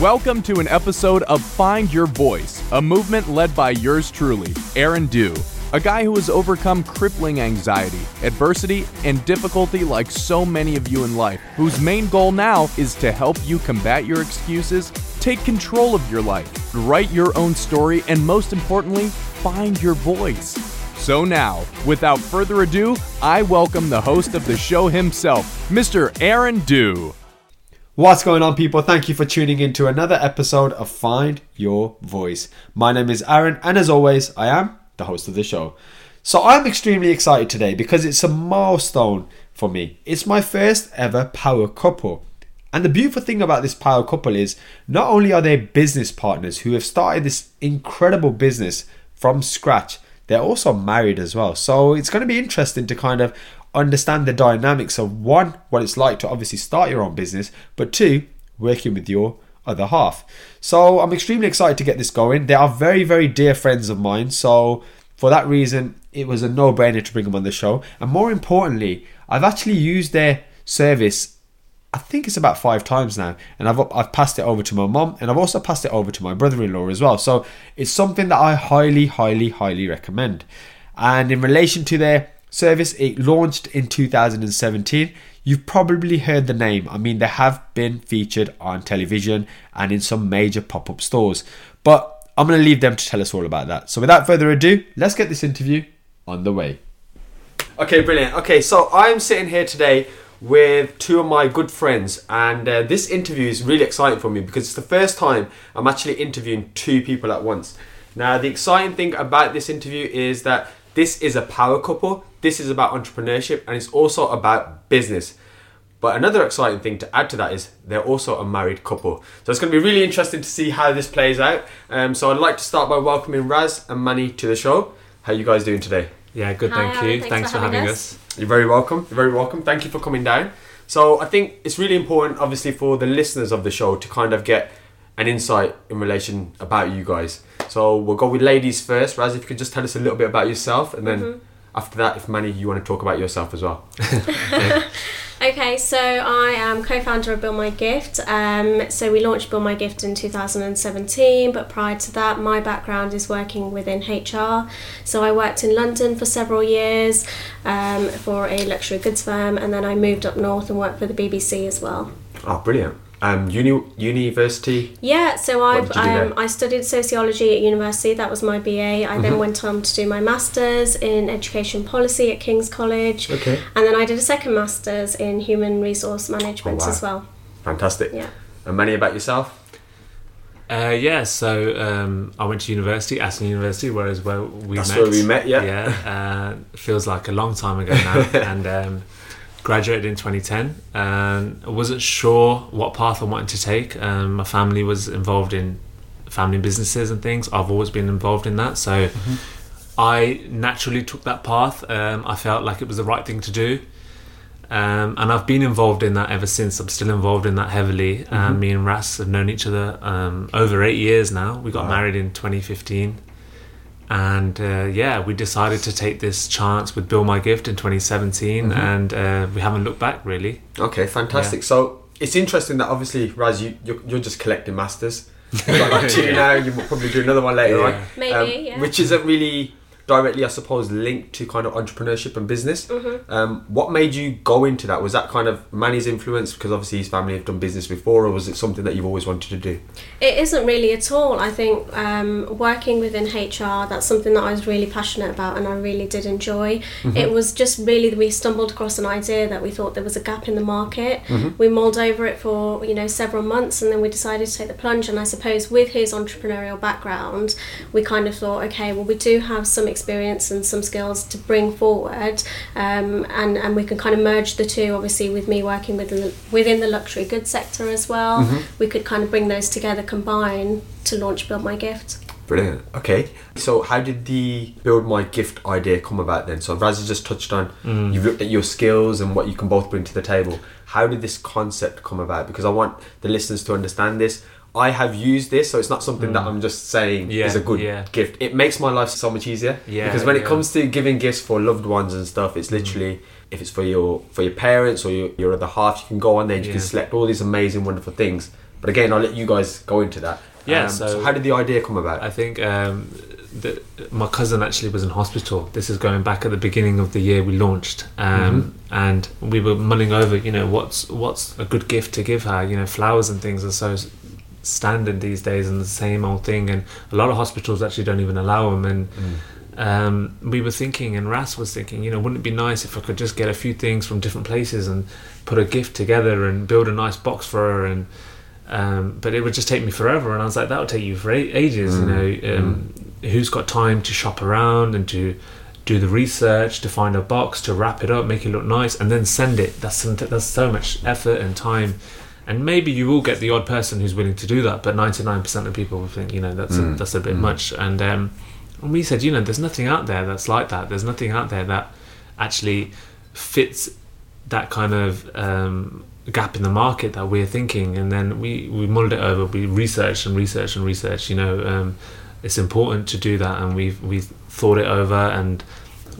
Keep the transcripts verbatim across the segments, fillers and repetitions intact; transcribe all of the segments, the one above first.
Welcome to an episode of Find Your Voice, a movement led by yours truly, Aaron Dew, a guy who has overcome crippling anxiety, adversity, and difficulty like so many of you in life, whose main goal now is to help you combat your excuses, take control of your life, write your own story, and most importantly, find your voice. So now, without further ado, I welcome the host of the show himself, Mister Aaron Dew. What's going on, people? Thank you for tuning in to another episode of Find Your Voice. My name is Aaron, and as always, I am the host of the show. So I'm extremely excited today because it's a milestone for me. It's my first ever power couple. And the beautiful thing about this power couple is not only are they business partners who have started this incredible business from scratch, they're also married as well. So it's going to be interesting to kind of understand the dynamics of, one, what it's like to obviously start your own business, but two, working with your other half. So I'm extremely excited to get this going. They are very, very dear friends of mine. So for that reason, it was a no-brainer to bring them on the show. And more importantly, I've actually used their service I think it's about five times now, and I've I've passed it over to my mom, and I've also passed it over to my brother-in-law as well. So it's something that I highly, highly, highly recommend. And in relation to their service, it launched in two thousand seventeen. You've probably heard the name. I mean, they have been featured on television and in some major pop-up stores. But I'm going to leave them to tell us all about that. So without further ado, let's get this interview on the way. Okay, brilliant. Okay, so I'm sitting here today with two of my good friends, and uh, this interview is really exciting for me because it's the first time I'm actually interviewing two people at once. Now, the exciting thing about this interview is that this is a power couple, this is about entrepreneurship, and it's also about business. But another exciting thing to add to that is they're also a married couple. So it's going to be really interesting to see how this plays out. Um, so I'd like to start by welcoming Raz and Manny to the show. How are you guys doing today? Yeah, good, Hi, thank Alan, you. Thanks, thanks for having, having us. us. You're very welcome. You're very welcome. Thank you for coming down. So I think it's really important, obviously, for the listeners of the show to kind of get an insight in relation about you guys. So we'll go with ladies first. Raz, if you could just tell us a little bit about yourself, and then mm-hmm. after that, if Manny, you want to talk about yourself as well. yeah. Okay, so I am co-founder of Build My Gift. Um, so we launched Build My Gift in two thousand seventeen, but prior to that, my background is working within H R. So I worked in London for several years um, for a luxury goods firm, and then I moved up north and worked for the B B C as well. Oh, brilliant. Um, uni university? Yeah, so I um, I studied sociology at university. That was my B A. I mm-hmm. then went on to do my master's in education policy at King's College. Okay. And then I did a second master's in human resource management oh, wow. as well. Fantastic. Yeah. And Manny, about yourself? Uh, yeah, so um, I went to university, Aston University, where is where we That's met. That's where we met, yeah. Yeah, uh, feels like a long time ago now. and... Um, graduated in twenty ten, and I wasn't sure what path I wanted to take. Um, my family was involved in family businesses and things. I've always been involved in that, so mm-hmm. I naturally took that path. Um, I felt like it was the right thing to do, um, and I've been involved in that ever since. I'm still involved in that heavily. Mm-hmm. Um, me and Ras have known each other um, over eight years now. We got wow. married in twenty fifteen, and uh, yeah we decided to take this chance with Build My Gift in twenty seventeen mm-hmm. and uh, we haven't looked back really. Okay, fantastic. Yeah. So it's interesting that obviously Raz you, you're, you're just collecting masters. You've got like two yeah. now, you will probably do another one later yeah. on maybe um, yeah. which isn't really directly I suppose linked to kind of entrepreneurship and business. Mm-hmm. Um, what made you go into that? Was that kind of Manny's influence because obviously his family have done business before, or was it something that you've always wanted to do? It isn't really at all. I think um, working within H R, that's something that I was really passionate about and I really did enjoy. Mm-hmm. It was just really we stumbled across an idea that we thought there was a gap in the market. Mm-hmm. We mulled over it for you know several months and then we decided to take the plunge, and I suppose with his entrepreneurial background we kind of thought, okay, well we do have some experience and some skills to bring forward, um, and, and we can kind of merge the two, obviously with me working within the, within the luxury goods sector as well. Mm-hmm. We could kind of bring those together, combine to launch Build My Gift. Brilliant. Okay. So how did the Build My Gift idea come about then? So Raz has just touched on, mm. you've looked at your skills and what you can both bring to the table. How did this concept come about? Because I want the listeners to understand this. I have used this, so it's not something mm. that I'm just saying yeah, is a good yeah. gift. It makes my life so much easier yeah, because when yeah. it comes to giving gifts for loved ones and stuff, it's literally mm. if it's for your for your parents or your, your other half, you can go on there and yeah. you can select all these amazing, wonderful things. But again, I'll let you guys go into that. Yeah. Um, so, so how did the idea come about? I think um, the, my cousin actually was in hospital. This is going back at the beginning of the year we launched, um, mm-hmm. and we were mulling over, you know, what's what's a good gift to give her. You know, flowers and things are so standard these days and the same old thing, and a lot of hospitals actually don't even allow them. And mm. um, we were thinking, and Raz was thinking, you know, wouldn't it be nice if I could just get a few things from different places and put a gift together and build a nice box for her and. Um, but it would just take me forever, and I was like, that'll take you for ages, mm. you know. Um, mm. Who's got time to shop around and to do the research, to find a box, to wrap it up, make it look nice, and then send it? That's some t- that's so much effort and time. And maybe you will get the odd person who's willing to do that, but ninety-nine percent of people will think, you know, that's mm. a, that's a bit mm. much. And um, and we said, you know, there's nothing out there that's like that. There's nothing out there that actually fits that kind of. Um, gap in the market that we're thinking, and then we, we mulled it over, we researched and researched and researched, you know, um, it's important to do that, and we've, we've thought it over, and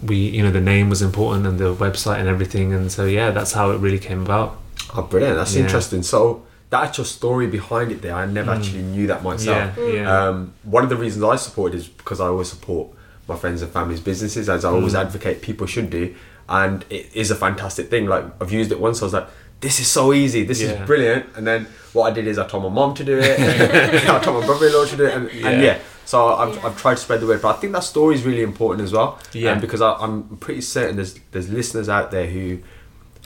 we, you know, the name was important and the website and everything, and so yeah, that's how it really came about. Oh, brilliant, that's yeah. interesting. So that's your story behind it there. I never mm. actually knew that myself. Yeah, yeah. Um, one of the reasons I supported is because I always support my friends and family's businesses, as I always mm. advocate people should do, and it is a fantastic thing. Like, I've used it once, I was like, this is so easy, this yeah. is brilliant. And then what I did is I told my mom to do it, I told my brother-in-law to do it, and yeah, and yeah. so I've, yeah. I've tried to spread the word. But I think that story is really important as well, yeah. um, because I, I'm pretty certain there's there's listeners out there who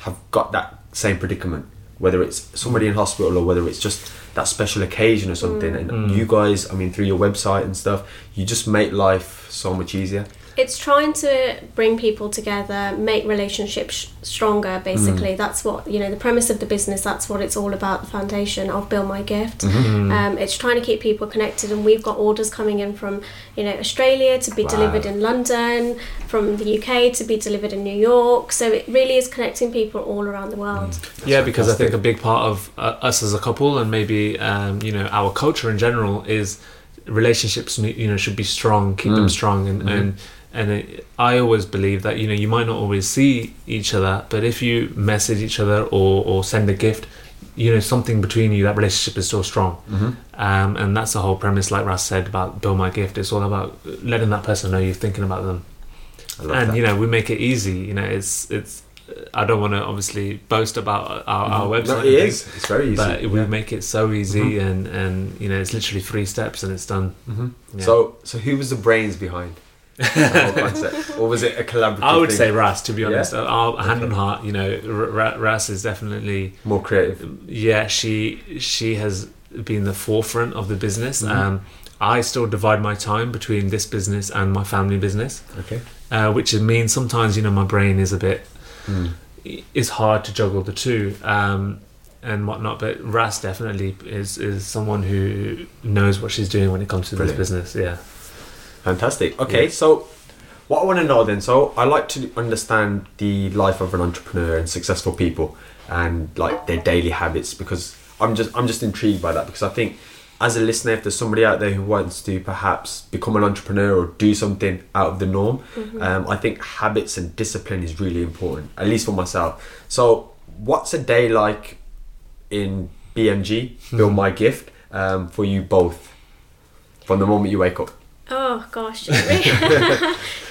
have got that same predicament, whether it's somebody in hospital or whether it's just that special occasion or something. Mm. And mm. you guys, I mean, through your website and stuff, you just make life so much easier. It's trying to bring people together, make relationships stronger, basically. Mm. That's what, you know, the premise of the business, that's what it's all about, the foundation of Build My Gift. Mm-hmm. Um, it's trying to keep people connected, and we've got orders coming in from, you know, Australia to be wow. delivered in London, from the U K to be delivered in New York. So it really is connecting people all around the world. Mm. Yeah, because I think a big part of uh, us as a couple, and maybe, um, you know, our culture in general, is relationships, you know, should be strong, keep mm. them strong, and... Mm. and And it, I always believe that, you know, you might not always see each other, but if you message each other or, or send a gift, you know, something between you, that relationship is still strong. Mm-hmm. Um, and that's the whole premise, like Raz said, about Build My Gift. It's all about letting that person know you're thinking about them. I love and, that. You know, we make it easy. You know, it's... it's I don't want to obviously boast about our, our website. No, it is. It's very easy. But we yeah. make it so easy, mm-hmm. and, and, you know, it's literally three steps and it's done. Mm-hmm. Yeah. So, so who was the brains behind or was it a collaborative I would thing? Say Raz, to be honest. Yeah. Our hand on heart, you know, R- Raz is definitely more creative. Yeah, she she has been the forefront of the business. Mm-hmm. Um, I still divide my time between this business and my family business. Okay, uh, which means sometimes, you know, my brain is a bit mm. it's hard to juggle the two. Um, and whatnot, but Raz definitely is is someone who knows what she's doing when it comes to Brilliant. This business. Yeah. Fantastic. Okay, yeah. So what I want to know then, so I like to understand the life of an entrepreneur and successful people and like their daily habits, because I'm just I'm just intrigued by that, because I think as a listener, if there's somebody out there who wants to perhaps become an entrepreneur or do something out of the norm, mm-hmm. um, I think habits and discipline is really important, at least for myself. So what's a day like in B M G, mm-hmm. Build My Gift, um, for you both from the moment you wake up? Oh gosh, really?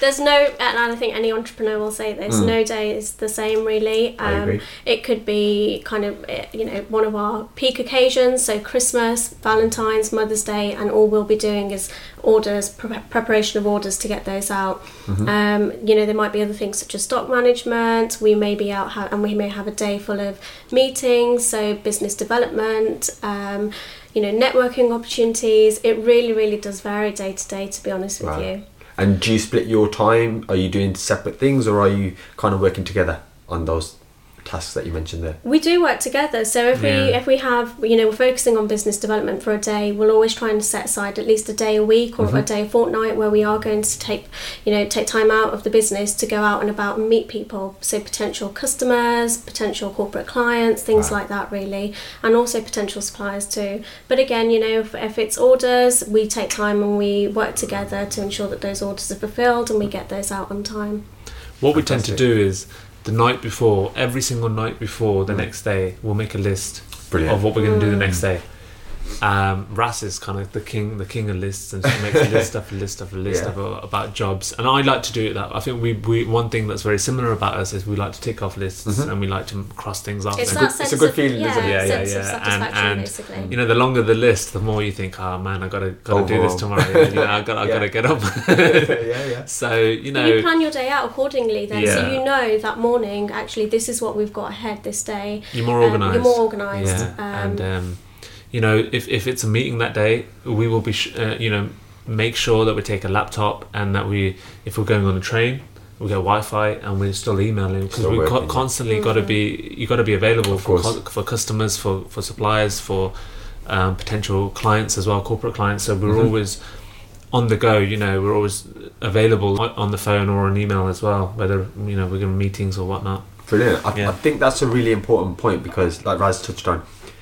There's no, and I think any entrepreneur will say this, mm. no day is the same really. Um, I agree. It could be kind of, you know, one of our peak occasions, so Christmas, Valentine's, Mother's Day, and all we'll be doing is orders, pre- preparation of orders to get those out. Mm-hmm. Um, you know, there might be other things such as stock management, we may be out ha- and we may have a day full of meetings, so business development, um, you know, networking opportunities. It really, really does vary day to day, to be honest with wow. you. And do you split your time? Are you doing separate things, or are you kind of working together on those tasks that you mentioned there? We do work together. So if yeah. we if we have, you know, we're focusing on business development for a day, we'll always try and set aside at least a day a week or mm-hmm. a day a fortnight where we are going to take, you know, take time out of the business to go out and about and meet people. So potential customers, potential corporate clients, things wow. like that really. And also potential suppliers too. But again, you know, if, if it's orders, we take time and we work together to ensure that those orders are fulfilled and we get those out on time. What we Fantastic. Tend to do is the night before, every single night before the mm. next day, we'll make a list Brilliant. Of what we're going to mm. do the next day. Um, Raz is kind of the king, the king of lists, and she makes a list after list after list yeah. of, about jobs. And I like to do it that. I think we, we one thing that's very similar about us is we like to tick off lists mm-hmm. and we like to cross things off. It's, good, it's a good feeling, yeah, isn't it? Yeah, yeah, yeah. And, and basically. You know, the longer the list, the more you think, oh man, I gotta gotta oh, do this tomorrow. You know, I gotta I yeah. gotta get up. yeah, yeah. So you know, but you plan your day out accordingly. Then, yeah. so you know that morning. Actually, this is what we've got ahead this day. You're more organised. Um, you're more organised. Yeah. Um, and um, you know, if, if it's a meeting that day, we will be, sh- uh, you know, make sure that we take a laptop and that we, if we're going on a train, we get Wi-Fi and we're still emailing because we co- constantly mm-hmm. got to be, you got to be available of for co- for customers, for, for suppliers, for um, potential clients as well, corporate clients. So we're mm-hmm. always on the go, you know, we're always available on the phone or an email as well, whether, you know, we're going to meetings or whatnot. Brilliant. I, yeah. I think that's a really important point because like Raz touched on,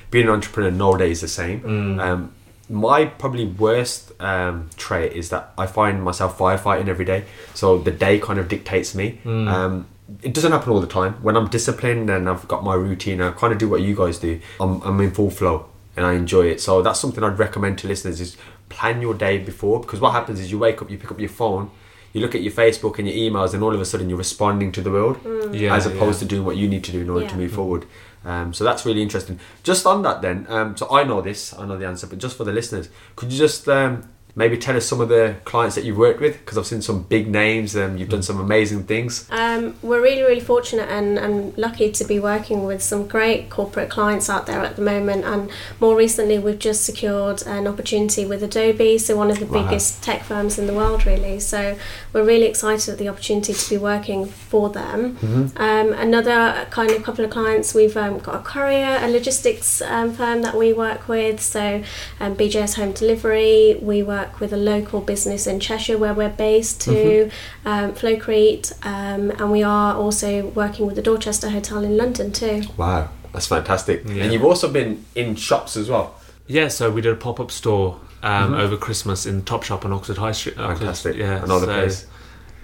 being an entrepreneur nowadays is the same. Mm. Um, my probably worst um, trait is that I find myself firefighting every day. So the day kind of dictates me. Mm. Um, it doesn't happen all the time. When I'm disciplined and I've got my routine, I kind of do what you guys do. I'm, I'm in full flow and I enjoy it. So that's something I'd recommend to listeners is plan your day before, because what happens is you wake up, you pick up your phone, you look at your Facebook and your emails, and all of a sudden you're responding to the world mm. yeah, as opposed yeah. to doing what you need to do in order yeah. to move forward. Um, so that's really interesting. Just on that then, um, so I know this, I know the answer, but just for the listeners, could you just um, maybe tell us some of the clients that you've worked with? Because I've seen some big names and you've done some amazing things. Um, we're really, really fortunate and, and lucky to be working with some great corporate clients out there at the moment. And more recently, we've just secured an opportunity with Adobe, so one of the wow. biggest tech firms in the world, really. So we're really excited at the opportunity to be working for them. Mm-hmm. Um, another kind of couple of clients, we've um, got a courier, a logistics um, firm that we work with, so um, B J S Home Delivery. We work with a local business in Cheshire where we're based to mm-hmm. um, Flowcrete, um, and we are also working with the Dorchester Hotel in London too. Wow, that's fantastic. Yeah. And you've also been in shops as well. Yeah, so we did a pop-up store um, mm-hmm. over Christmas in Top Shop on Oxford High Street. Fantastic, yeah, another so, place.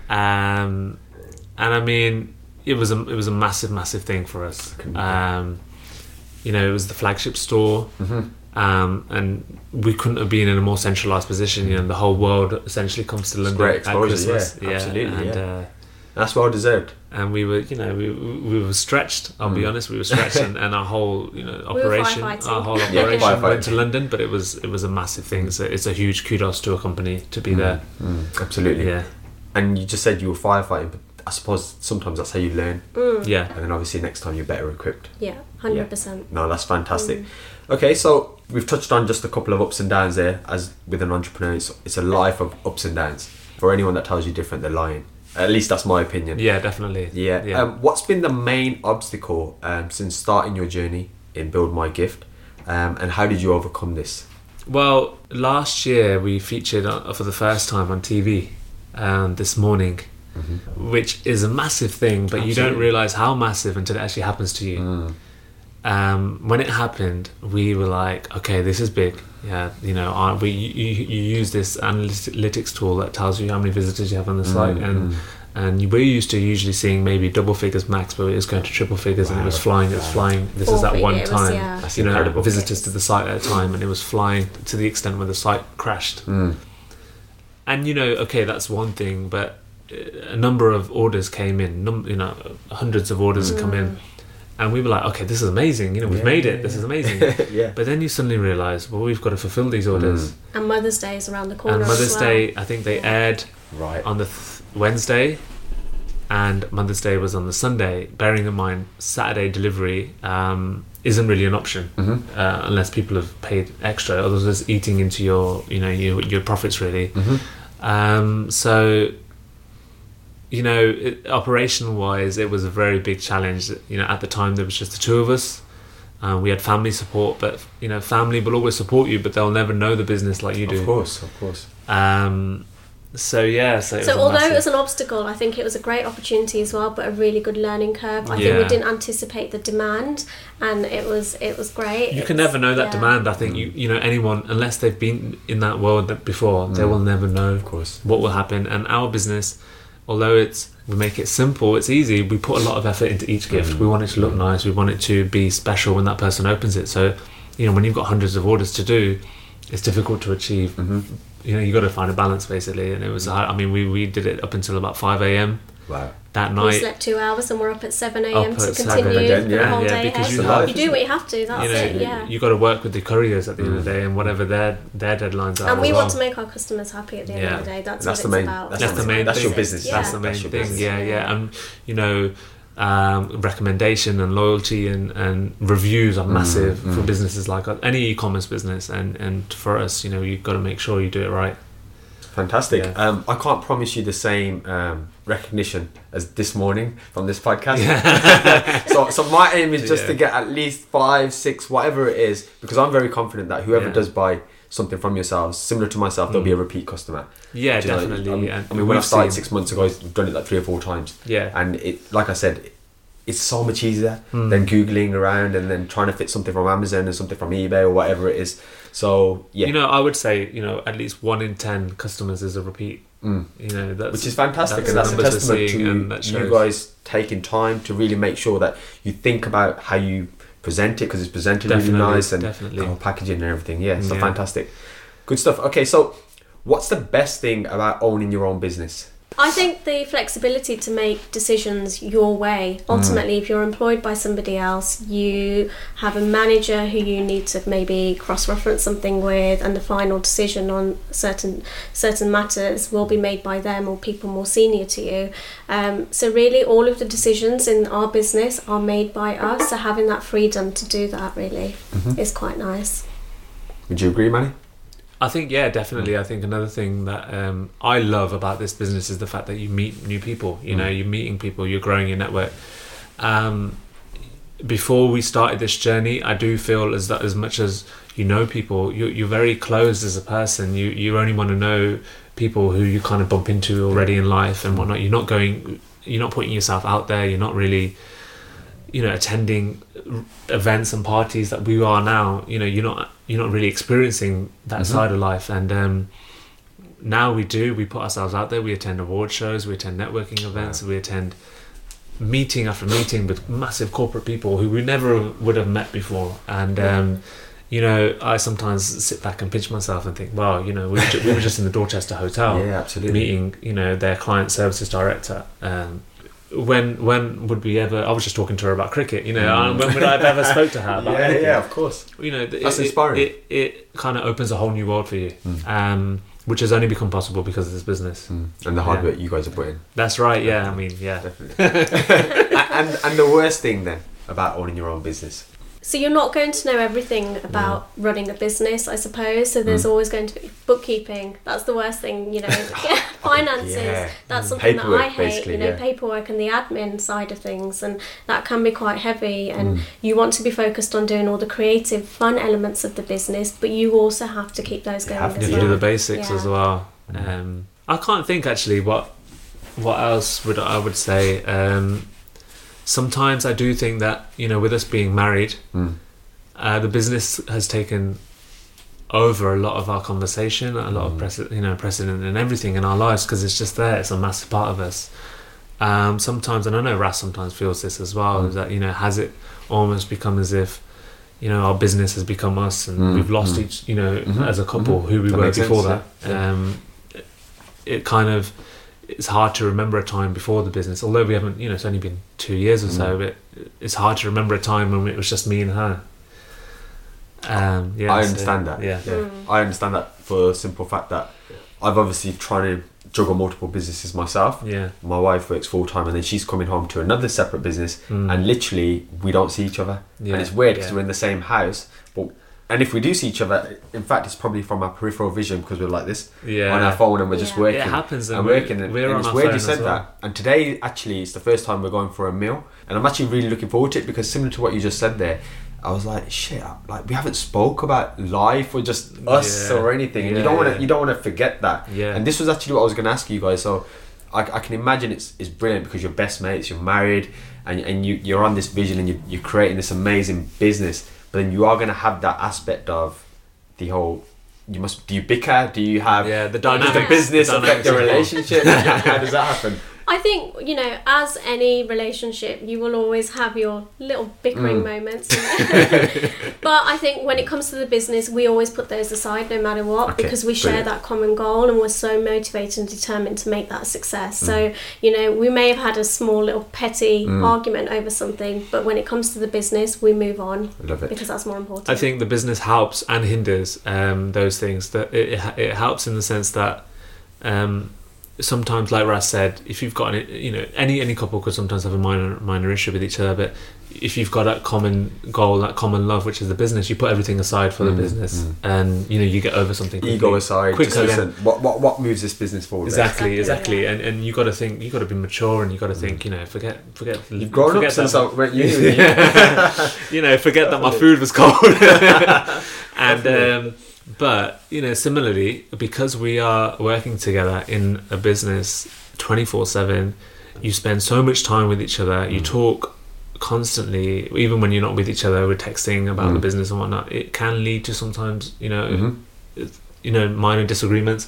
Um, and I mean, it was a it was a massive, massive thing for us. Um, you know, it was the flagship store, mm-hmm. um, and we couldn't have been in a more centralised position. You know, the whole world essentially comes to London at Christmas. Yeah, yeah, absolutely. And, yeah. Uh, That's well deserved. And we were, you know, we we were stretched. I'll mm. be honest, we were stretched, and, and our whole, you know, operation, we our whole operation yeah, went to London. But it was it was a massive thing. So it's a huge kudos to a company to be mm. there. Mm. Absolutely. Yeah. And you just said you were firefighting, but I suppose sometimes that's how you learn. Mm. Yeah. And then obviously next time you're better equipped. Yeah, hundred yeah. percent. No, that's fantastic. Mm. Okay, so we've touched on just a couple of ups and downs there. As with an entrepreneur, it's, it's a life of ups and downs. For anyone that tells you different, they're lying. At least that's my opinion. Yeah, definitely. Yeah. yeah. Um, what's been the main obstacle um, since starting your journey in Build My Gift, um, and how did you overcome this? Well, last year we featured for the first time on T V, um, This Morning, mm-hmm. which is a massive thing, but Absolutely. You don't realise how massive until it actually happens to you. Mm. Um, when it happened, we were like, okay, this is big. Yeah, you know, we you, you use this analytics tool that tells you how many visitors you have on the mm, site, and mm. and we're used to usually seeing maybe double figures max, but it was going to triple figures, wow, and it was flying, it was flying. This Four is at one time, was, yeah. That's you know, visitors to the site at a time, and it was flying to the extent where the site crashed. Mm. And you know, okay, that's one thing, but a number of orders came in, num- you know, hundreds of orders mm. come in. And we were like, okay, this is amazing. You know, we've yeah, made it. Yeah, this yeah. is amazing. yeah. But then you suddenly realise, well, we've got to fulfil these orders. Mm. And Mother's Day is around the corner. And Mother's as well. Day, I think they yeah. aired right on the th- Wednesday, and Mother's Day was on the Sunday. Bearing in mind, Saturday delivery um, isn't really an option mm-hmm. uh, unless people have paid extra. Otherwise, it's eating into your, you know, your your profits really. Mm-hmm. Um, so. You know, it, operation-wise, it was a very big challenge. You know, at the time, there was just the two of us. Uh, we had family support, but, you know, family will always support you, but they'll never know the business like you do. Of course, of course. Um, so, yeah. So, it so although massive. It was an obstacle, I think it was a great opportunity as well, but a really good learning curve. I yeah. think we didn't anticipate the demand, and it was it was great. You it's, can never know that yeah. demand, I think. Mm. You you know, anyone, unless they've been in that world before, mm. they will never know of course. What will happen. And our business... Although it's we make it simple, it's easy. We put a lot of effort into each gift. Mm. We want it to look nice. We want it to be special when that person opens it. So you know, when you've got hundreds of orders to do, it's difficult to achieve. Mm-hmm. You know, you got to find a balance, basically. And it was, I mean, we, we did it up until about five a.m. Wow. That night. We slept two hours and we're up at seven a.m. to continue again, yeah, the whole yeah, day because you, have, you do what you have to, that's you know, it, yeah. You've got to work with the couriers at the mm. end of the day and whatever their their deadlines are. And we well. want to make our customers happy at the end yeah. of the day, that's, that's what the it's main, about. That's, that's the main thing. That's your business. Yeah. That's the main that's thing, business. yeah, yeah. And, you know, um, recommendation and loyalty and, and reviews are massive mm, for mm. businesses like us, any e-commerce business. And, and for us, you know, you've got to make sure you do it right. Fantastic. Yeah. Um, I can't promise you the same um, recognition as This Morning from this podcast. Yeah. so, so my aim is just yeah. to get at least five, six, whatever it is, because I'm very confident that whoever yeah. does buy something from yourselves, similar to myself, mm. they'll be a repeat customer. Yeah, do definitely. You know, I mean, yeah. I mean when I started seen... six months ago, I've done it like three or four times. Yeah. And it, like I said, it's so much easier mm. than Googling around and then trying to fit something from Amazon or something from eBay or whatever it is. So yeah, you know, I would say, you know, at least one in ten customers is a repeat. Mm. You know, that's, which is fantastic, that's and that's a testament to, to you guys taking time to really make sure that you think about how you present it, because it's presented definitely, really nice and the whole packaging and everything. Yeah, so yeah. fantastic, good stuff. Okay, so what's the best thing about owning your own business? I think the flexibility to make decisions your way. Ultimately, mm. if you're employed by somebody else, you have a manager who you need to maybe cross-reference something with, and the final decision on certain certain matters will be made by them or people more senior to you. Um, so really, all of the decisions in our business are made by us, so having that freedom to do that really mm-hmm. is quite nice. Would you agree, Manny? I think, yeah, definitely. I think another thing that um, I love about this business is the fact that you meet new people. You know, mm. you're meeting people, you're growing your network. Um, before we started this journey, I do feel as that as much as you know people, you, you're very closed as a person. You you only want to know people who you kind of bump into already in life and whatnot. You're not going, you're not putting yourself out there. You're not really, you know, attending events and parties that we are now. You know, you're not you're not really experiencing that mm-hmm. side of life. And um, now we do, we put ourselves out there, we attend award shows, we attend networking events, yeah. we attend meeting after meeting with massive corporate people who we never would have met before. And yeah. um, you know, I sometimes sit back and pinch myself and think, well, you know, we were just, we were just in the Dorchester Hotel yeah, absolutely. meeting, you know, their client services director. um When when would we ever? I was just talking to her about cricket, you know. Mm. When would I have ever spoke to her about yeah, anything? Yeah, of course. You know, it, that's inspiring. It, it, it kind of opens a whole new world for you, mm. um, which has only become possible because of this business mm. and the hard yeah. work you guys are putting. That's right. Yeah, I mean, yeah, definitely. and and the worst thing then about owning your own business. So you're not going to know everything about yeah. running a business, I suppose. So there's mm. always going to be bookkeeping. That's the worst thing, you know. Finances. Yeah. That's something paperwork, that I hate, you know, yeah. paperwork and the admin side of things. And that can be quite heavy. And mm. you want to be focused on doing all the creative, fun elements of the business, but you also have to keep those going as well. You have to do the basics yeah. as well. Um, I can't think, actually, what what else would I would say... Um, sometimes I do think that, you know, with us being married, mm. uh, the business has taken over a lot of our conversation, a lot mm. of precedent, you know, precedent and everything in our lives, because it's just there. It's a massive part of us. Um, sometimes, and I know Raz sometimes feels this as well, mm. is that, you know, has it almost become as if, you know, our business has become us and mm. we've lost mm. each, you know, mm-hmm. as a couple mm-hmm. who we that were before sense, that. Yeah. Um, it, it kind of... it's hard to remember a time before the business, although we haven't, you know, it's only been two years or so, but it's hard to remember a time when it was just me and her. Um, yeah, I understand so, that. Yeah. yeah. I understand that for the simple fact that I've obviously tried to juggle multiple businesses myself. Yeah. My wife works full time and then she's coming home to another separate business mm. and literally we don't see each other. Yeah. And it's weird because yeah. we're in the same house, but and if we do see each other, in fact, it's probably from our peripheral vision because we're like this yeah. on our phone and we're yeah. just working. It happens. And, and we're working. And, we're and on it's weird you said well. that. And today, actually, it's the first time we're going for a meal. And I'm actually really looking forward to it because similar to what you just said there, I was like, shit, like we haven't spoke about life or just us yeah. or anything. And yeah. you don't want to, you don't want to forget that. Yeah. And this was actually what I was going to ask you guys. So I, I can imagine it's it's brilliant because you're best mates, you're married, and and you you're on this vision and you, you're creating this amazing business. But then you are going to have that aspect of the whole, you must, do you bicker? Do you have, yeah, the dynamic, the business affect the relationship? How does that happen? I I think, you know, as any relationship, you will always have your little bickering mm. moments. But I think when it comes to the business, we always put those aside no matter what, okay, because we share brilliant. that common goal and we're so motivated and determined to make that a success. Mm. So, you know, we may have had a small little petty mm. argument over something, but when it comes to the business, we move on. Love it. Because that's more important. I think the business helps and hinders um, those things. That it, it, it helps in the sense that... Um, sometimes, like Raz said, if you've got an, you know, any any couple could sometimes have a minor minor issue with each other, but if you've got that common goal, that common love, which is the business, you put everything aside for mm, the business, mm. and you know you get over something quickly. Ego aside, quickly. Just listen, what, what what moves this business forward? Exactly, exactly, exactly. Yeah. And and you got to think, you got to be mature, and you got to think, mm. you know, forget forget. You've grown forget up since I went uni. You know, forget Definitely. that my food was cold, and. Um, But, you know, similarly, because we are working together in a business twenty-four seven, you spend so much time with each other, you mm. talk constantly, even when you're not with each other, we're texting about mm. the business and whatnot. It can lead to sometimes, you know, mm-hmm. you know, minor disagreements.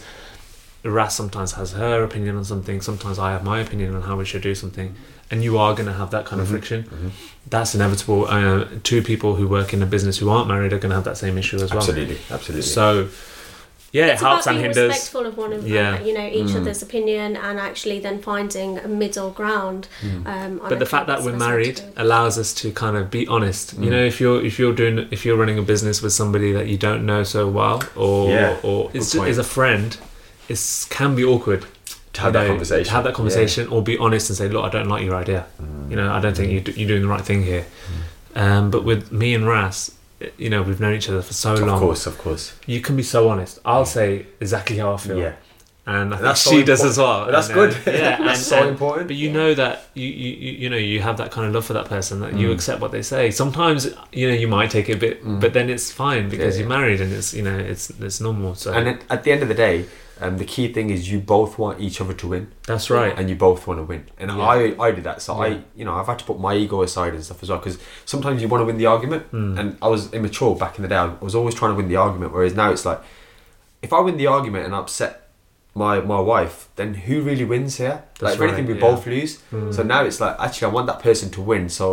Raz sometimes has her opinion on something, sometimes I have my opinion on how we should do something, and you are going to have that kind mm-hmm. of friction. Mm-hmm. That's inevitable. Uh, two people who work in a business who aren't married are going to have that same issue as well. Absolutely, absolutely. So, yeah, it's it helps about being and hinders. Respectful of one another, yeah. you know, each mm. other's opinion, and actually then finding a middle ground. Mm. Um, but the fact that we're married allows us to kind of be honest. Mm. You know, if you're if you're doing if you're running a business with somebody that you don't know so well, or yeah, or is is a friend. It can be awkward to have you know, that conversation, have that conversation, yeah. or be honest and say, "Look, I don't like your idea. Mm. You know, I don't think you're, do- you're doing the right thing here." Mm. Um, but with me and Raz, you know, we've known each other for so of long. Of course, of course, you can be so honest. I'll yeah. say exactly how I feel, yeah. and I think that's she so does as well. That's and, good. Uh, yeah, that's and, so and, important. But you yeah. know that you, you you know you have that kind of love for that person that mm. you accept what they say. Sometimes you know you might take it a bit, mm. but then it's fine because yeah, you're yeah. married and it's you know it's it's normal. So and it, at the end of the day. Um, the key thing is you both want each other to win. That's right. And you both want to win. And yeah. I, I did that. So yeah. I, you know, I've had to put my ego aside and stuff as well because sometimes you want to win the argument. Mm. And I was immature back in the day. I was always trying to win the argument. Whereas now it's like, if I win the argument and I upset my my wife, then who really wins here? That's like if right, anything, we yeah. both lose. Mm. So now it's like, actually, I want that person to win. So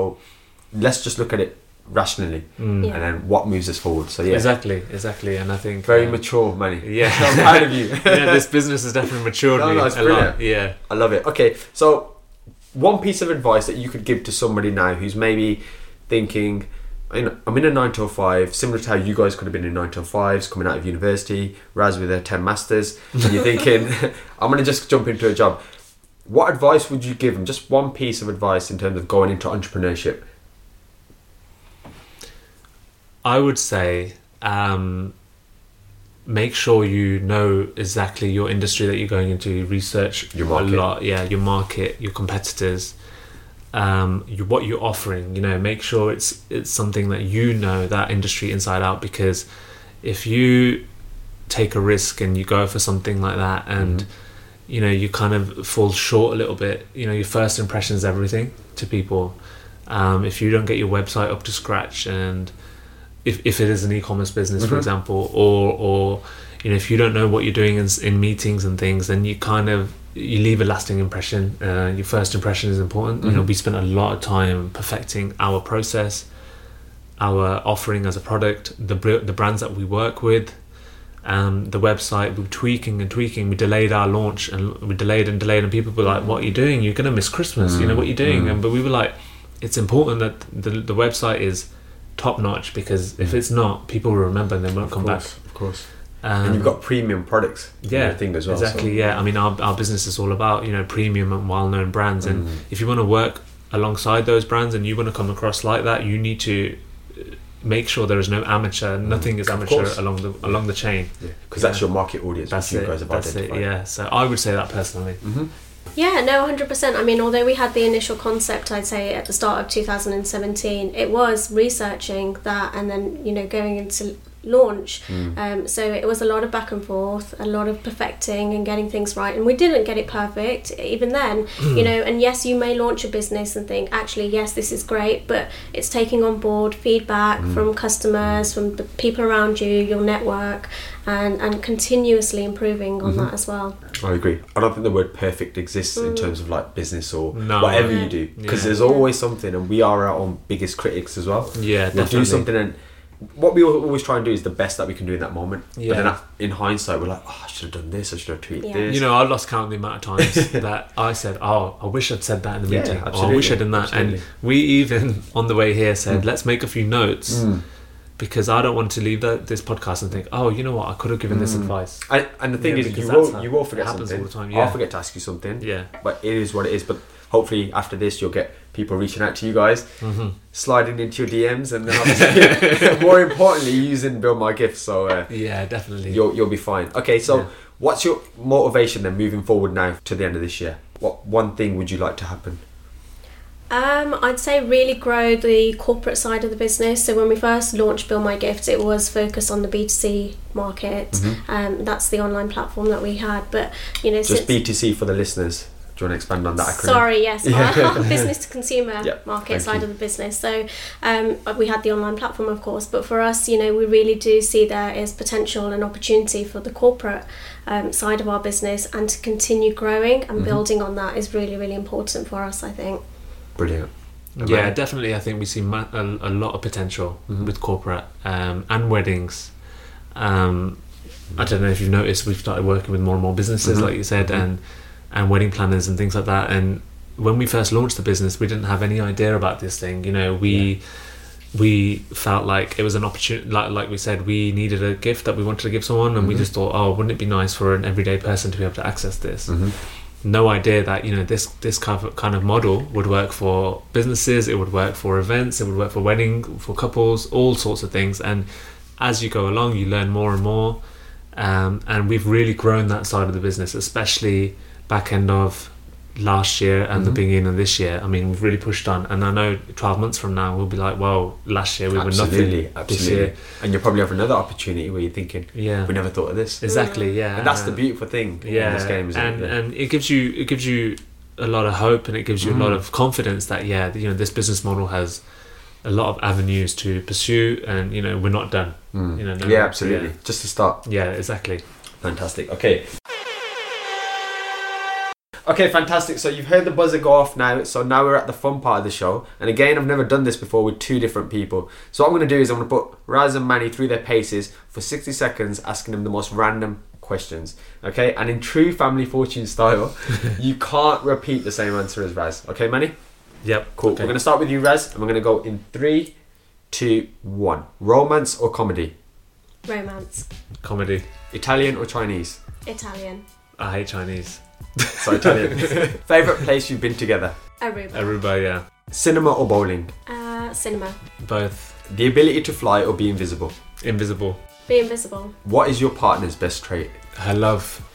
let's just look at it rationally mm. yeah. and then what moves us forward. So yeah, exactly, exactly. And I think very um, mature, Manny. Yeah, I'm proud of you. Yeah, this business has definitely matured no, me no, it's a lot. Yeah, I love it. Okay, so one piece of advice that you could give to somebody now who's maybe thinking, you know, I'm in a nine to five, similar to how you guys could have been in nine to fives coming out of university, Raz with her ten masters, and you're thinking, I'm going to just jump into a job. What advice would you give them? Just one piece of advice in terms of going into entrepreneurship. I would say um, make sure you know exactly your industry that you're going into. Research your market. a lot, yeah, your market, your competitors, um, you, what you're offering. You know, make sure it's it's something that you know that industry inside out. Because if you take a risk and you go for something like that, and mm-hmm. you know you kind of fall short a little bit, you know your first impression is everything to people. Um, if you don't get your website up to scratch and If if it is an e-commerce business, mm-hmm. for example, or or you know if you don't know what you're doing in, in meetings and things, then you kind of you leave a lasting impression. Uh, your first impression is important. Mm-hmm. You know, we spent a lot of time perfecting our process, our offering as a product, the the brands that we work with, um, the website. We were tweaking and tweaking. We delayed our launch and we delayed and delayed, and people were like, "What are you doing? You're going to miss Christmas. Mm-hmm. You know what you're doing." Mm-hmm. And but we were like, "It's important that the the website is top notch, because if it's not, people will remember and they won't come back." Of course. Um, and you've got premium products. Yeah, in the thing as well. Exactly. So. Yeah. I mean, our our business is all about you know premium and well known brands, and mm. if you want to work alongside those brands and you want to come across like that, you need to make sure there is no amateur. Mm. Nothing is amateur along the along the chain. Yeah, because yeah. that's your market audience. That's it. You guys have that's identified. It. Yeah. So I would say that personally. Mm-hmm. Yeah, no, one hundred percent. I mean, although we had the initial concept, I'd say, at the start of two thousand seventeen, it was researching that and then, you know, going into launch. Mm. Um, so it was a lot of back and forth, a lot of perfecting and getting things right. And we didn't get it perfect even then, you know, and yes, you may launch a business and think, actually, yes, this is great, but it's taking on board feedback mm. from customers, from the people around you, your network, and, and continuously improving on mm-hmm. that as well. I agree. I don't think the word perfect exists mm. in terms of like business or no. whatever yeah. you do, because yeah. there's always something, and we are our own biggest critics as well. Yeah, we'll definitely. do something and what we always try and do is the best that we can do in that moment. Yeah. But then in hindsight, we're like, oh, I should have done this, I should have tweeted yeah. this. You know, I lost count of the amount of times that I said, oh, I wish I'd said that in the meeting. Yeah, oh, I wish I'd done that. Absolutely. And we even, on the way here, said, mm. let's make a few notes mm. because I don't want to leave the, this podcast and think, oh, you know what, I could have given mm. this advice. And, and the thing yeah, is, you will, you will forget happens something. All the time, yeah. I'll forget to ask you something. Yeah. But it is what it is. But hopefully after this, you'll get people reaching out to you guys, mm-hmm. sliding into your D Ms, and then obviously, more importantly, using Build My Gift. So uh, yeah, definitely, you'll you'll be fine. Okay, so yeah. what's your motivation then moving forward now to the end of this year? What one thing would you like to happen? Um, I'd say really grow the corporate side of the business. So when we first launched Build My Gift, it was focused on the B two C market. Mm-hmm. Um, that's the online platform that we had. But you know, just B two C for the listeners. Do you want to expand on that acronym? Sorry, yes. Our business to consumer yep, market side you. of the business. So um, we had the online platform, of course, but for us, you know, we really do see there is potential and opportunity for the corporate um, side of our business, and to continue growing and mm-hmm. building on that is really, really important for us, I think. Brilliant. Amazing. Yeah, definitely. I think we see ma- a, a lot of potential mm-hmm. with corporate um, and weddings. Um, I don't know if you've noticed, we've started working with more and more businesses, mm-hmm. like you said, mm-hmm. and and wedding planners and things like that. And when we first launched the business, we didn't have any idea about this thing. You know, we yeah. we felt like it was an opportunity, like, like we said, we needed a gift that we wanted to give someone, and mm-hmm. we just thought, oh, wouldn't it be nice for an everyday person to be able to access this? Mm-hmm. No idea that, you know, this this kind of, kind of model would work for businesses, it would work for events, it would work for wedding, for couples, all sorts of things. And as you go along, you learn more and more. Um, and we've really grown that side of the business, especially back end of last year and mm-hmm. the beginning of this year. I mean, we've really pushed on, and I know twelve months from now we'll be like, well, last year we absolutely, were nothing absolutely. This year. And you'll probably have another opportunity where you're thinking, yeah, we never thought of this. Exactly, yeah. And that's the beautiful thing yeah. in this game, isn't and, it? Yeah. And it gives you it gives you a lot of hope, and it gives you mm. a lot of confidence that, yeah, you know, this business model has a lot of avenues to pursue, and, you know, we're not done. Mm. You know, no, yeah, absolutely. Yeah. Just to start. Yeah, exactly. Fantastic. Okay. Okay, fantastic. So you've heard the buzzer go off now. So now we're at the fun part of the show. And again, I've never done this before with two different people. So what I'm going to do is I'm going to put Raz and Manny through their paces for sixty seconds, asking them the most random questions. Okay, and in true family fortune style, you can't repeat the same answer as Raz. Okay, Manny? Yep. Cool. Okay. We're going to start with you, Raz. And we're going to go in three, two, one. Romance or comedy? Romance. Comedy. Italian or Chinese? Italian. I hate Chinese. So Italian. Favourite place you've been together? Aruba. Aruba, yeah. Cinema or bowling? Uh, cinema. Both. The ability to fly or be invisible? Invisible. Be invisible. What is your partner's best trait? Her love.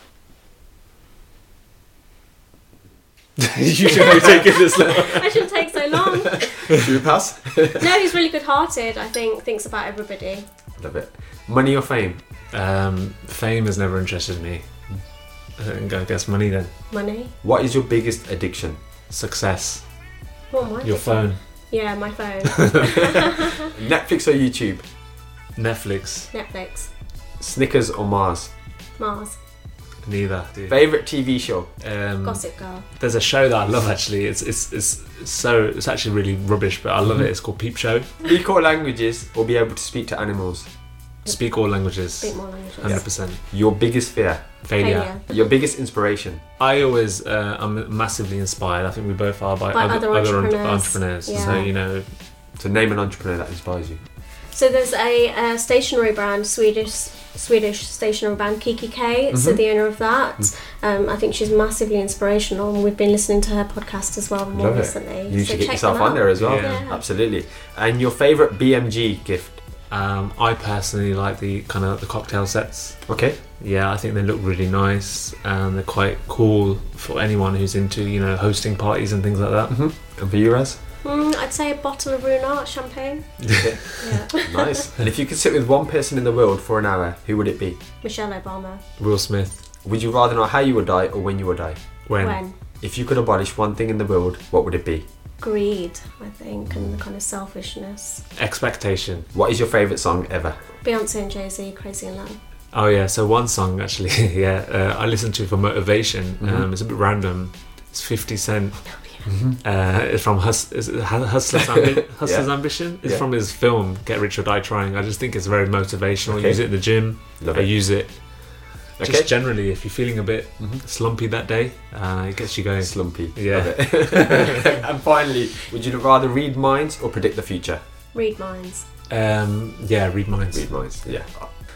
You shouldn't be taking this long. I shouldn't take so long. Should we pass? No, he's really good-hearted, I think. Thinks about everybody. I love it. Money or fame? Um, fame has never interested me. I guess money then. Money. What is your biggest addiction? Success. What am I? Your phone. Yeah, my phone. Netflix or YouTube? Netflix. Netflix. Snickers or Mars? Mars. Neither. Dude. Favorite T V show? Um, Gossip Girl. There's a show that I love actually. It's it's it's so it's actually really rubbish, but I love it. It's called Peep Show. Speak all languages or be able to speak to animals? Speak all languages. Speak more languages. one hundred percent. Your biggest fear? Failure. Failure. Your biggest inspiration? I always, uh, I'm massively inspired. I think we both are by, by other, other entrepreneurs. entrepreneurs. Yeah. So, you know, to name an entrepreneur that inspires you. So there's a, a stationery brand, Swedish Swedish stationery brand, Kiki K. Mm-hmm. So the owner of that, mm-hmm. um, I think she's massively inspirational, and we've been listening to her podcast as well more Love recently. It. You so should get yourself on there as well. Yeah. Yeah. Absolutely. And your favourite B M G gift? Um, I personally like the kind of the cocktail sets. Okay. Yeah, I think they look really nice, and they're quite cool for anyone who's into, you know, hosting parties and things like that. Mm-hmm. And for you, Raz? Mm, I'd say a bottle of Ruinart champagne. Yeah. Yeah. Nice. And if you could sit with one person in the world for an hour, who would it be? Michelle Obama. Will Smith. Would you rather know how you would die or when you would die? When? When. If you could abolish one thing in the world, what would it be? Greed, I think, and the kind of selfishness. Expectation. What is your favourite song ever? Beyonce and Jay Z, Crazy in Love. Oh yeah, so one song actually, yeah, uh, I listened to for motivation. Mm-hmm. Um, it's a bit random. It's fifty Cent. Mm-hmm. Uh, it's from Hus- is it Hustler's, Ambi- Hustler's yeah. Ambition. It's yeah. from his film Get Rich or Die Trying. I just think it's very motivational. Okay. I use it in the gym. Love I it. use it okay. just generally if you're feeling a bit mm-hmm. slumpy that day. Uh, it gets you going. Slumpy. Yeah. Love it. And finally, would you rather read minds or predict the future? Read minds. Um, yeah, read minds. Read minds. Yeah.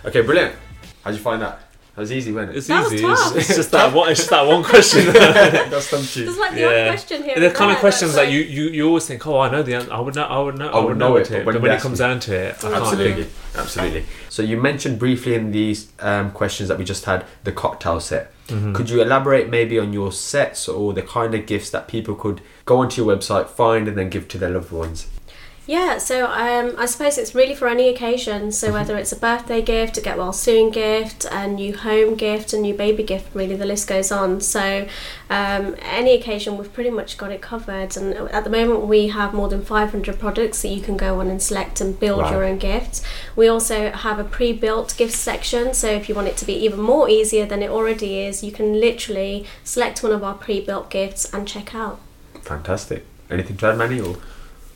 Okay, brilliant. How'd you find that? That was easy, wasn't it? It's that easy. Was it's, just, it's just that one. It's just that one question. That's some cheap. There's like the yeah. other question here. The kind there, of questions that like, you, you, you always think, oh, I know the answer. I would know. I would know. I would, I would know, know it. it. But when, but when it comes down to it, I absolutely, can't think. absolutely. So you mentioned briefly in these um, questions that we just had the cocktail set. Mm-hmm. Could you elaborate maybe on your sets or the kind of gifts that people could go onto your website, find, and then give to their loved ones? Yeah, so um, I suppose it's really for any occasion. So whether it's a birthday gift, a get well soon gift, a new home gift, a new baby gift, really the list goes on. So um, any occasion we've pretty much got it covered. And at the moment we have more than five hundred products that you can go on and select and build wow. your own gifts. We also have a pre-built gift section. So if you want it to be even more easier than it already is, you can literally select one of our pre-built gifts and check out. Fantastic. Anything to add, Manny? Or?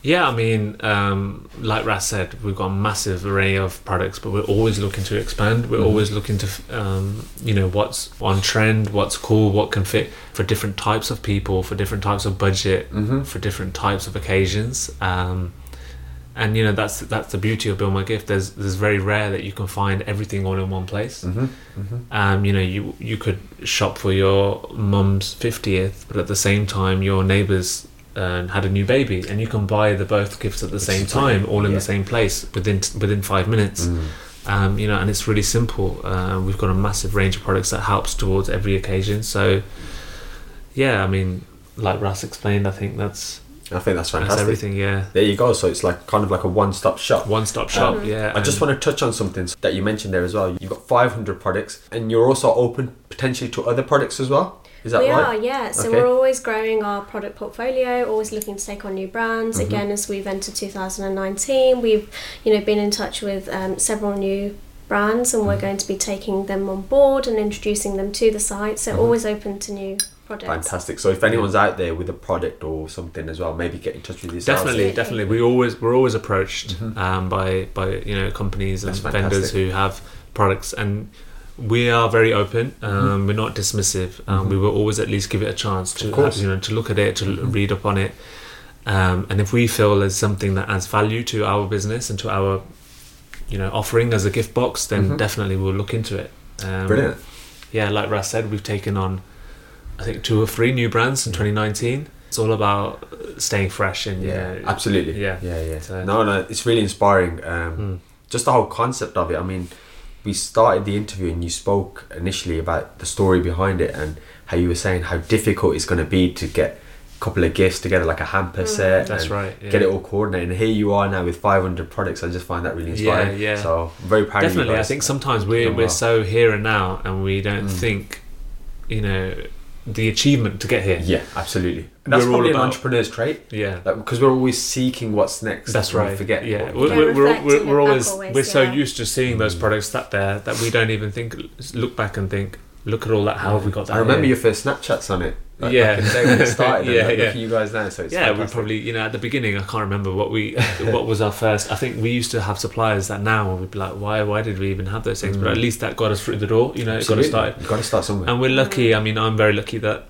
Yeah, I mean, um, like Raz said, we've got a massive array of products, but we're always looking to expand. We're mm-hmm. always looking to, um, you know, what's on trend, what's cool, what can fit for different types of people, for different types of budget, mm-hmm. for different types of occasions. Um, and, you know, that's that's the beauty of Build My Gift. There's there's very rare that you can find everything all in one place. Mm-hmm. Mm-hmm. Um, you know, you, you could shop for your mum's fiftieth, but at the same time, your neighbour's and had a new baby, and you can buy the both gifts at the same time, all in yeah. the same place within within five minutes. Mm. Um, you know, and it's really simple. Uh, we've got a massive range of products that helps towards every occasion. So, yeah, I mean, like Russ explained, I think that's. I think that's fantastic. That's everything, yeah. There you go. So it's like kind of like a one-stop shop. One-stop shop, um, yeah. I just want to touch on something that you mentioned there as well. You've got five hundred products, and you're also open potentially to other products as well. Is that we right? We are, yeah. So okay. we're always growing our product portfolio, always looking to take on new brands. Mm-hmm. Again, as we've entered two thousand nineteen, we've you know been in touch with um, several new brands, and mm-hmm. we're going to be taking them on board and introducing them to the site. So mm-hmm. always open to new products. Fantastic. So if anyone's yeah. out there with a product or something as well, maybe get in touch with yourself. Definitely, definitely. We always we're always approached mm-hmm. um, by by you know companies and vendors who have products, and we are very open. Um, mm-hmm. We're not dismissive. Um, mm-hmm. We will always at least give it a chance to have, you know to look at it, to mm-hmm. read up on it, um, and if we feel there's something that adds value to our business and to our you know offering as a gift box, then mm-hmm. definitely we'll look into it. Um, Brilliant. Yeah, like Raz said, we've taken on, I think, two or three new brands in twenty nineteen. It's all about staying fresh and yeah, you know, absolutely, yeah, yeah, yeah. So, no, no, it's really inspiring. Um, mm. Just the whole concept of it. I mean, we started the interview and you spoke initially about the story behind it and how you were saying how difficult it's going to be to get a couple of gifts together, like a hamper mm. set. That's right. Yeah. Get it all coordinated. And here you are now with five hundred products. I just find that really inspiring. Yeah, yeah. So I'm very proud Definitely. of you guys. I think sometimes we're we're well. so here and now, and we don't mm. think, you know. the achievement to get here. Yeah, absolutely. And that's we're probably all about an entrepreneur's trait. Yeah, because like, we're always seeking what's next. That's right. We forget. Yeah, we're we're, we're, we're, we're always, always we're yeah. so used to seeing those products that there that we don't even think look back and think look at all that. How have we got that? I remember here? your first Snapchats on it. Like, yeah, back in the day when it started. yeah, like, yeah. Look at you guys now. So it's yeah, fantastic. We probably you know at the beginning I can't remember what we what was our first. I think we used to have suppliers that now we'd be like, why why did we even have those things? Mm. But at least that got us through the door. You know, Absolutely. it got us started. You got to start somewhere. And we're lucky. I mean, I'm very lucky that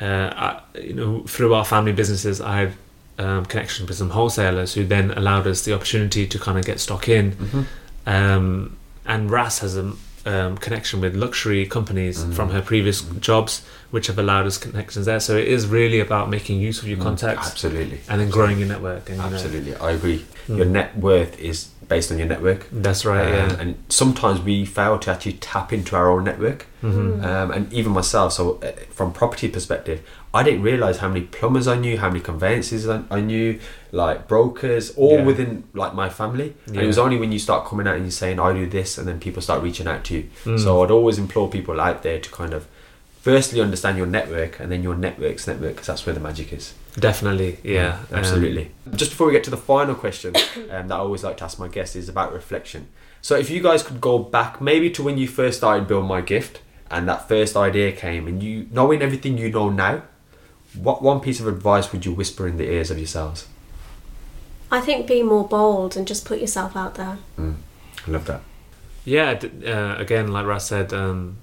uh, I, you know through our family businesses I had um, connections with some wholesalers who then allowed us the opportunity to kind of get stock in. Mm-hmm. Um, and Raz has a Um, connection with luxury companies mm-hmm. from her previous mm-hmm. jobs, which have allowed us connections there. So it is really about making use of your mm-hmm. contacts, absolutely, and then growing your network. And, absolutely, you know, I agree. Mm-hmm. Your net worth is based on your network. That's right. Um, yeah. And sometimes we fail to actually tap into our own network. Mm-hmm. Um, and even myself, so uh, from property perspective, I didn't realise how many plumbers I knew, how many conveyancers I, I knew, like brokers, all yeah. within like my family. Yeah. And it was only when you start coming out and you're saying, I do this, and then people start reaching out to you. Mm. So I'd always implore people out there to kind of firstly understand your network, and then your network's network, because that's where the magic is. Definitely, yeah. Mm, absolutely. Um, Just before we get to the final question um, that I always like to ask my guests is about reflection. So if you guys could go back maybe to when you first started Build My Gift, and that first idea came, and you knowing everything you know now, what one piece of advice would you whisper in the ears of yourselves? I think be more bold and just put yourself out there. Mm, I love that. Yeah, uh, again, like Raz said, um,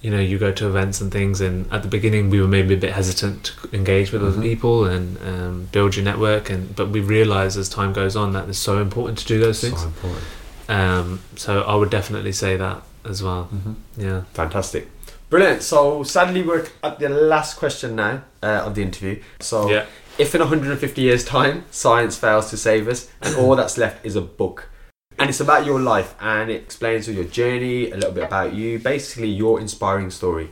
you know, you go to events and things, and at the beginning we were maybe a bit hesitant to engage with mm-hmm. other people and um, build your network, and but we realised as time goes on that it's so important to do those things. So important. Um, so I would definitely say that as well. Mm-hmm. Yeah. Fantastic. Brilliant. So sadly we're at the last question now uh, of the interview. So yeah. If in one hundred fifty years time science fails to save us and all that's left is a book, and it's about your life and it explains your journey, a little bit about you, basically your inspiring story,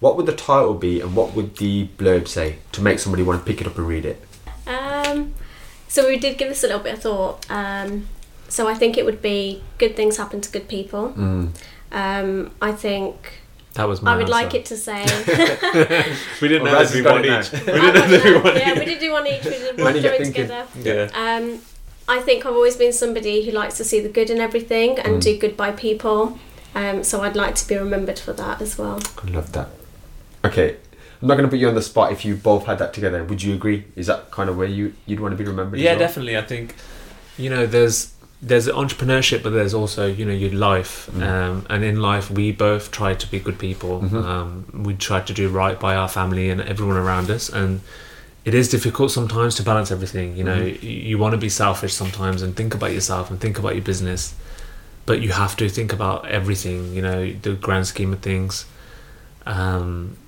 what would the title be and what would the blurb say to make somebody want to pick it up and read it? Um, so we did give this a little bit of thought. Um, so I think it would be Good Things Happen to Good People. Mm. Um, I think... That was my I would answer. Like it to say... we didn't well, have to do one each. We didn't have to do one each. Yeah, we did do one each. We did one during together. Yeah. Um, I think I've always been somebody who likes to see the good in everything and mm. do good by people. Um, so I'd like to be remembered for that as well. I love that. Okay. I'm not going to put you on the spot if you both had that together. Would you agree? Is that kind of where you, you'd want to be remembered? Yeah, as well? Definitely. I think, you know, there's... there's entrepreneurship, but there's also, you know, your life. Mm. Um, and in life, we both try to be good people. Mm-hmm. Um, we try to do right by our family and everyone around us. And it is difficult sometimes to balance everything. You know, mm-hmm. you, you want to be selfish sometimes and think about yourself and think about your business. But you have to think about everything, you know, the grand scheme of things, um,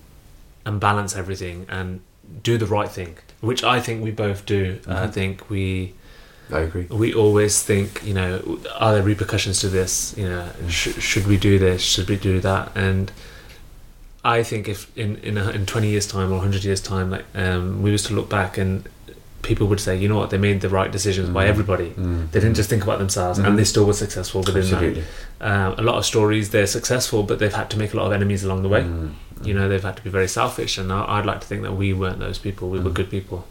and balance everything and do the right thing, which I think we both do. Mm-hmm. I think we... I agree. We always think, you know, are there repercussions to this? You know, sh- should we do this? Should we do that? And I think if in in, a, in twenty years' time or one hundred years' time, like um, we used to look back and people would say, you know what, they made the right decisions mm. by everybody. Mm. They didn't just think about themselves mm. and they still were successful within Absolutely. That. Um, a lot of stories, they're successful, but they've had to make a lot of enemies along the way. Mm. You know, they've had to be very selfish, and I, I'd like to think that we weren't those people. We mm. were good people.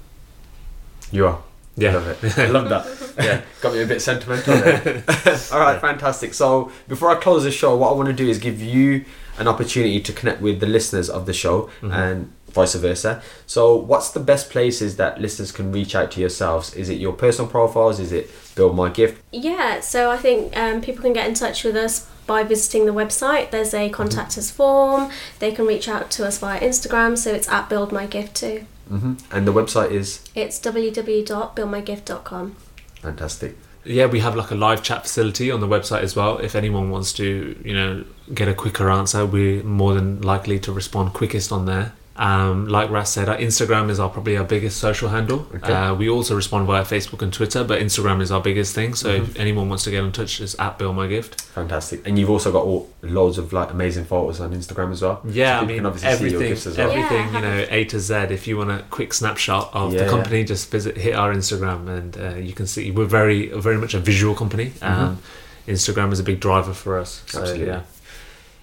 You are. Yeah, love it. I love that. Yeah, got me a bit sentimental there. All right, yeah. Fantastic. So before I close the show, what I want to do is give you an opportunity to connect with the listeners of the show mm-hmm. and vice versa. So what's the best places that listeners can reach out to yourselves? Is it your personal profiles? Is it Build My Gift? Yeah, so I think um, people can get in touch with us by visiting the website. There's a contact mm-hmm. us form. They can reach out to us via Instagram. So it's at Build My Gift too. Mm-hmm. And the website is? It's w w w dot build my gift dot com. Fantastic. Yeah, we have like a live chat facility on the website as well. If anyone wants to, you know, get a quicker answer, we're more than likely to respond quickest on there. Um, like Raz said, our Instagram is our probably our biggest social handle. Okay. Uh, we also respond via Facebook and Twitter, but Instagram is our biggest thing. So mm-hmm. if anyone wants to get in touch, it's at Build My Gift. Fantastic. And you've also got all, loads of like amazing photos on Instagram as well. Yeah, so I mean everything, as well. everything yeah. you know, A to Z. If you want a quick snapshot of yeah, the company, yeah. just visit hit our Instagram, and uh, you can see we're very very much a visual company. Um, mm-hmm. Instagram is a big driver for us. So, absolutely. Yeah.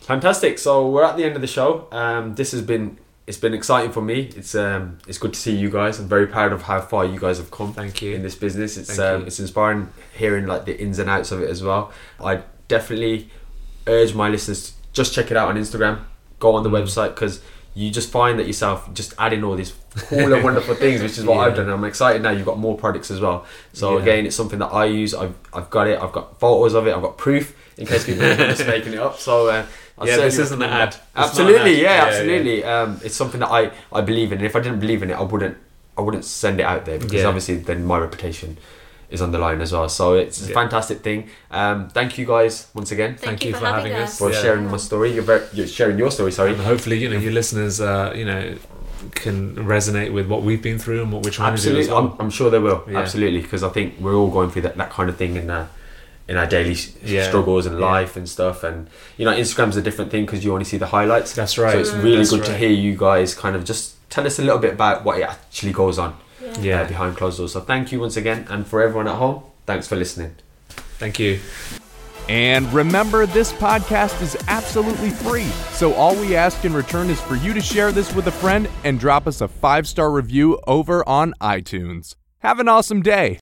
Fantastic. So we're at the end of the show. Um, this has been. It's been exciting for me. It's um, it's good to see you guys. I'm very proud of how far you guys have come. Thank you. In this business, it's um, it's inspiring hearing like the ins and outs of it as well. I definitely urge my listeners to just check it out on Instagram. Go on the mm. website, because you just find that yourself just adding all these cool and wonderful things, which is what yeah. I've done. And I'm excited now. You've got more products as well. So yeah. again, it's something that I use. I've I've got it. I've got photos of it. I've got proof in case people are just making it up. So. Uh, I'll yeah, this isn't an ad. Absolutely, an ad. Yeah, yeah, absolutely. Yeah. Um, it's something that I, I believe in, and if I didn't believe in it, I wouldn't I wouldn't send it out there, because yeah. obviously then my reputation is on the line as well. So it's yeah. a fantastic thing. Um, thank you guys once again. Thank, thank you, you for having us, us. for yeah. sharing my story. You're, very, you're sharing your story. Sorry. And hopefully, you know, your listeners, uh, you know, can resonate with what we've been through and what we're trying absolutely. to do. Absolutely, I'm, I'm sure they will. Yeah. Absolutely, because I think we're all going through that, that kind of thing in uh, in our daily yeah. struggles and life yeah. and stuff. And you know, Instagram's a different thing because you only see the highlights. That's right. So it's really that's good right. to hear you guys kind of just tell us a little bit about what actually goes on yeah. Yeah. Uh, behind closed doors. So thank you once again, and for everyone at home, thanks for listening. Thank you. And remember, this podcast is absolutely free, so all we ask in return is for you to share this with a friend and drop us a five-star review over on iTunes. Have an awesome day.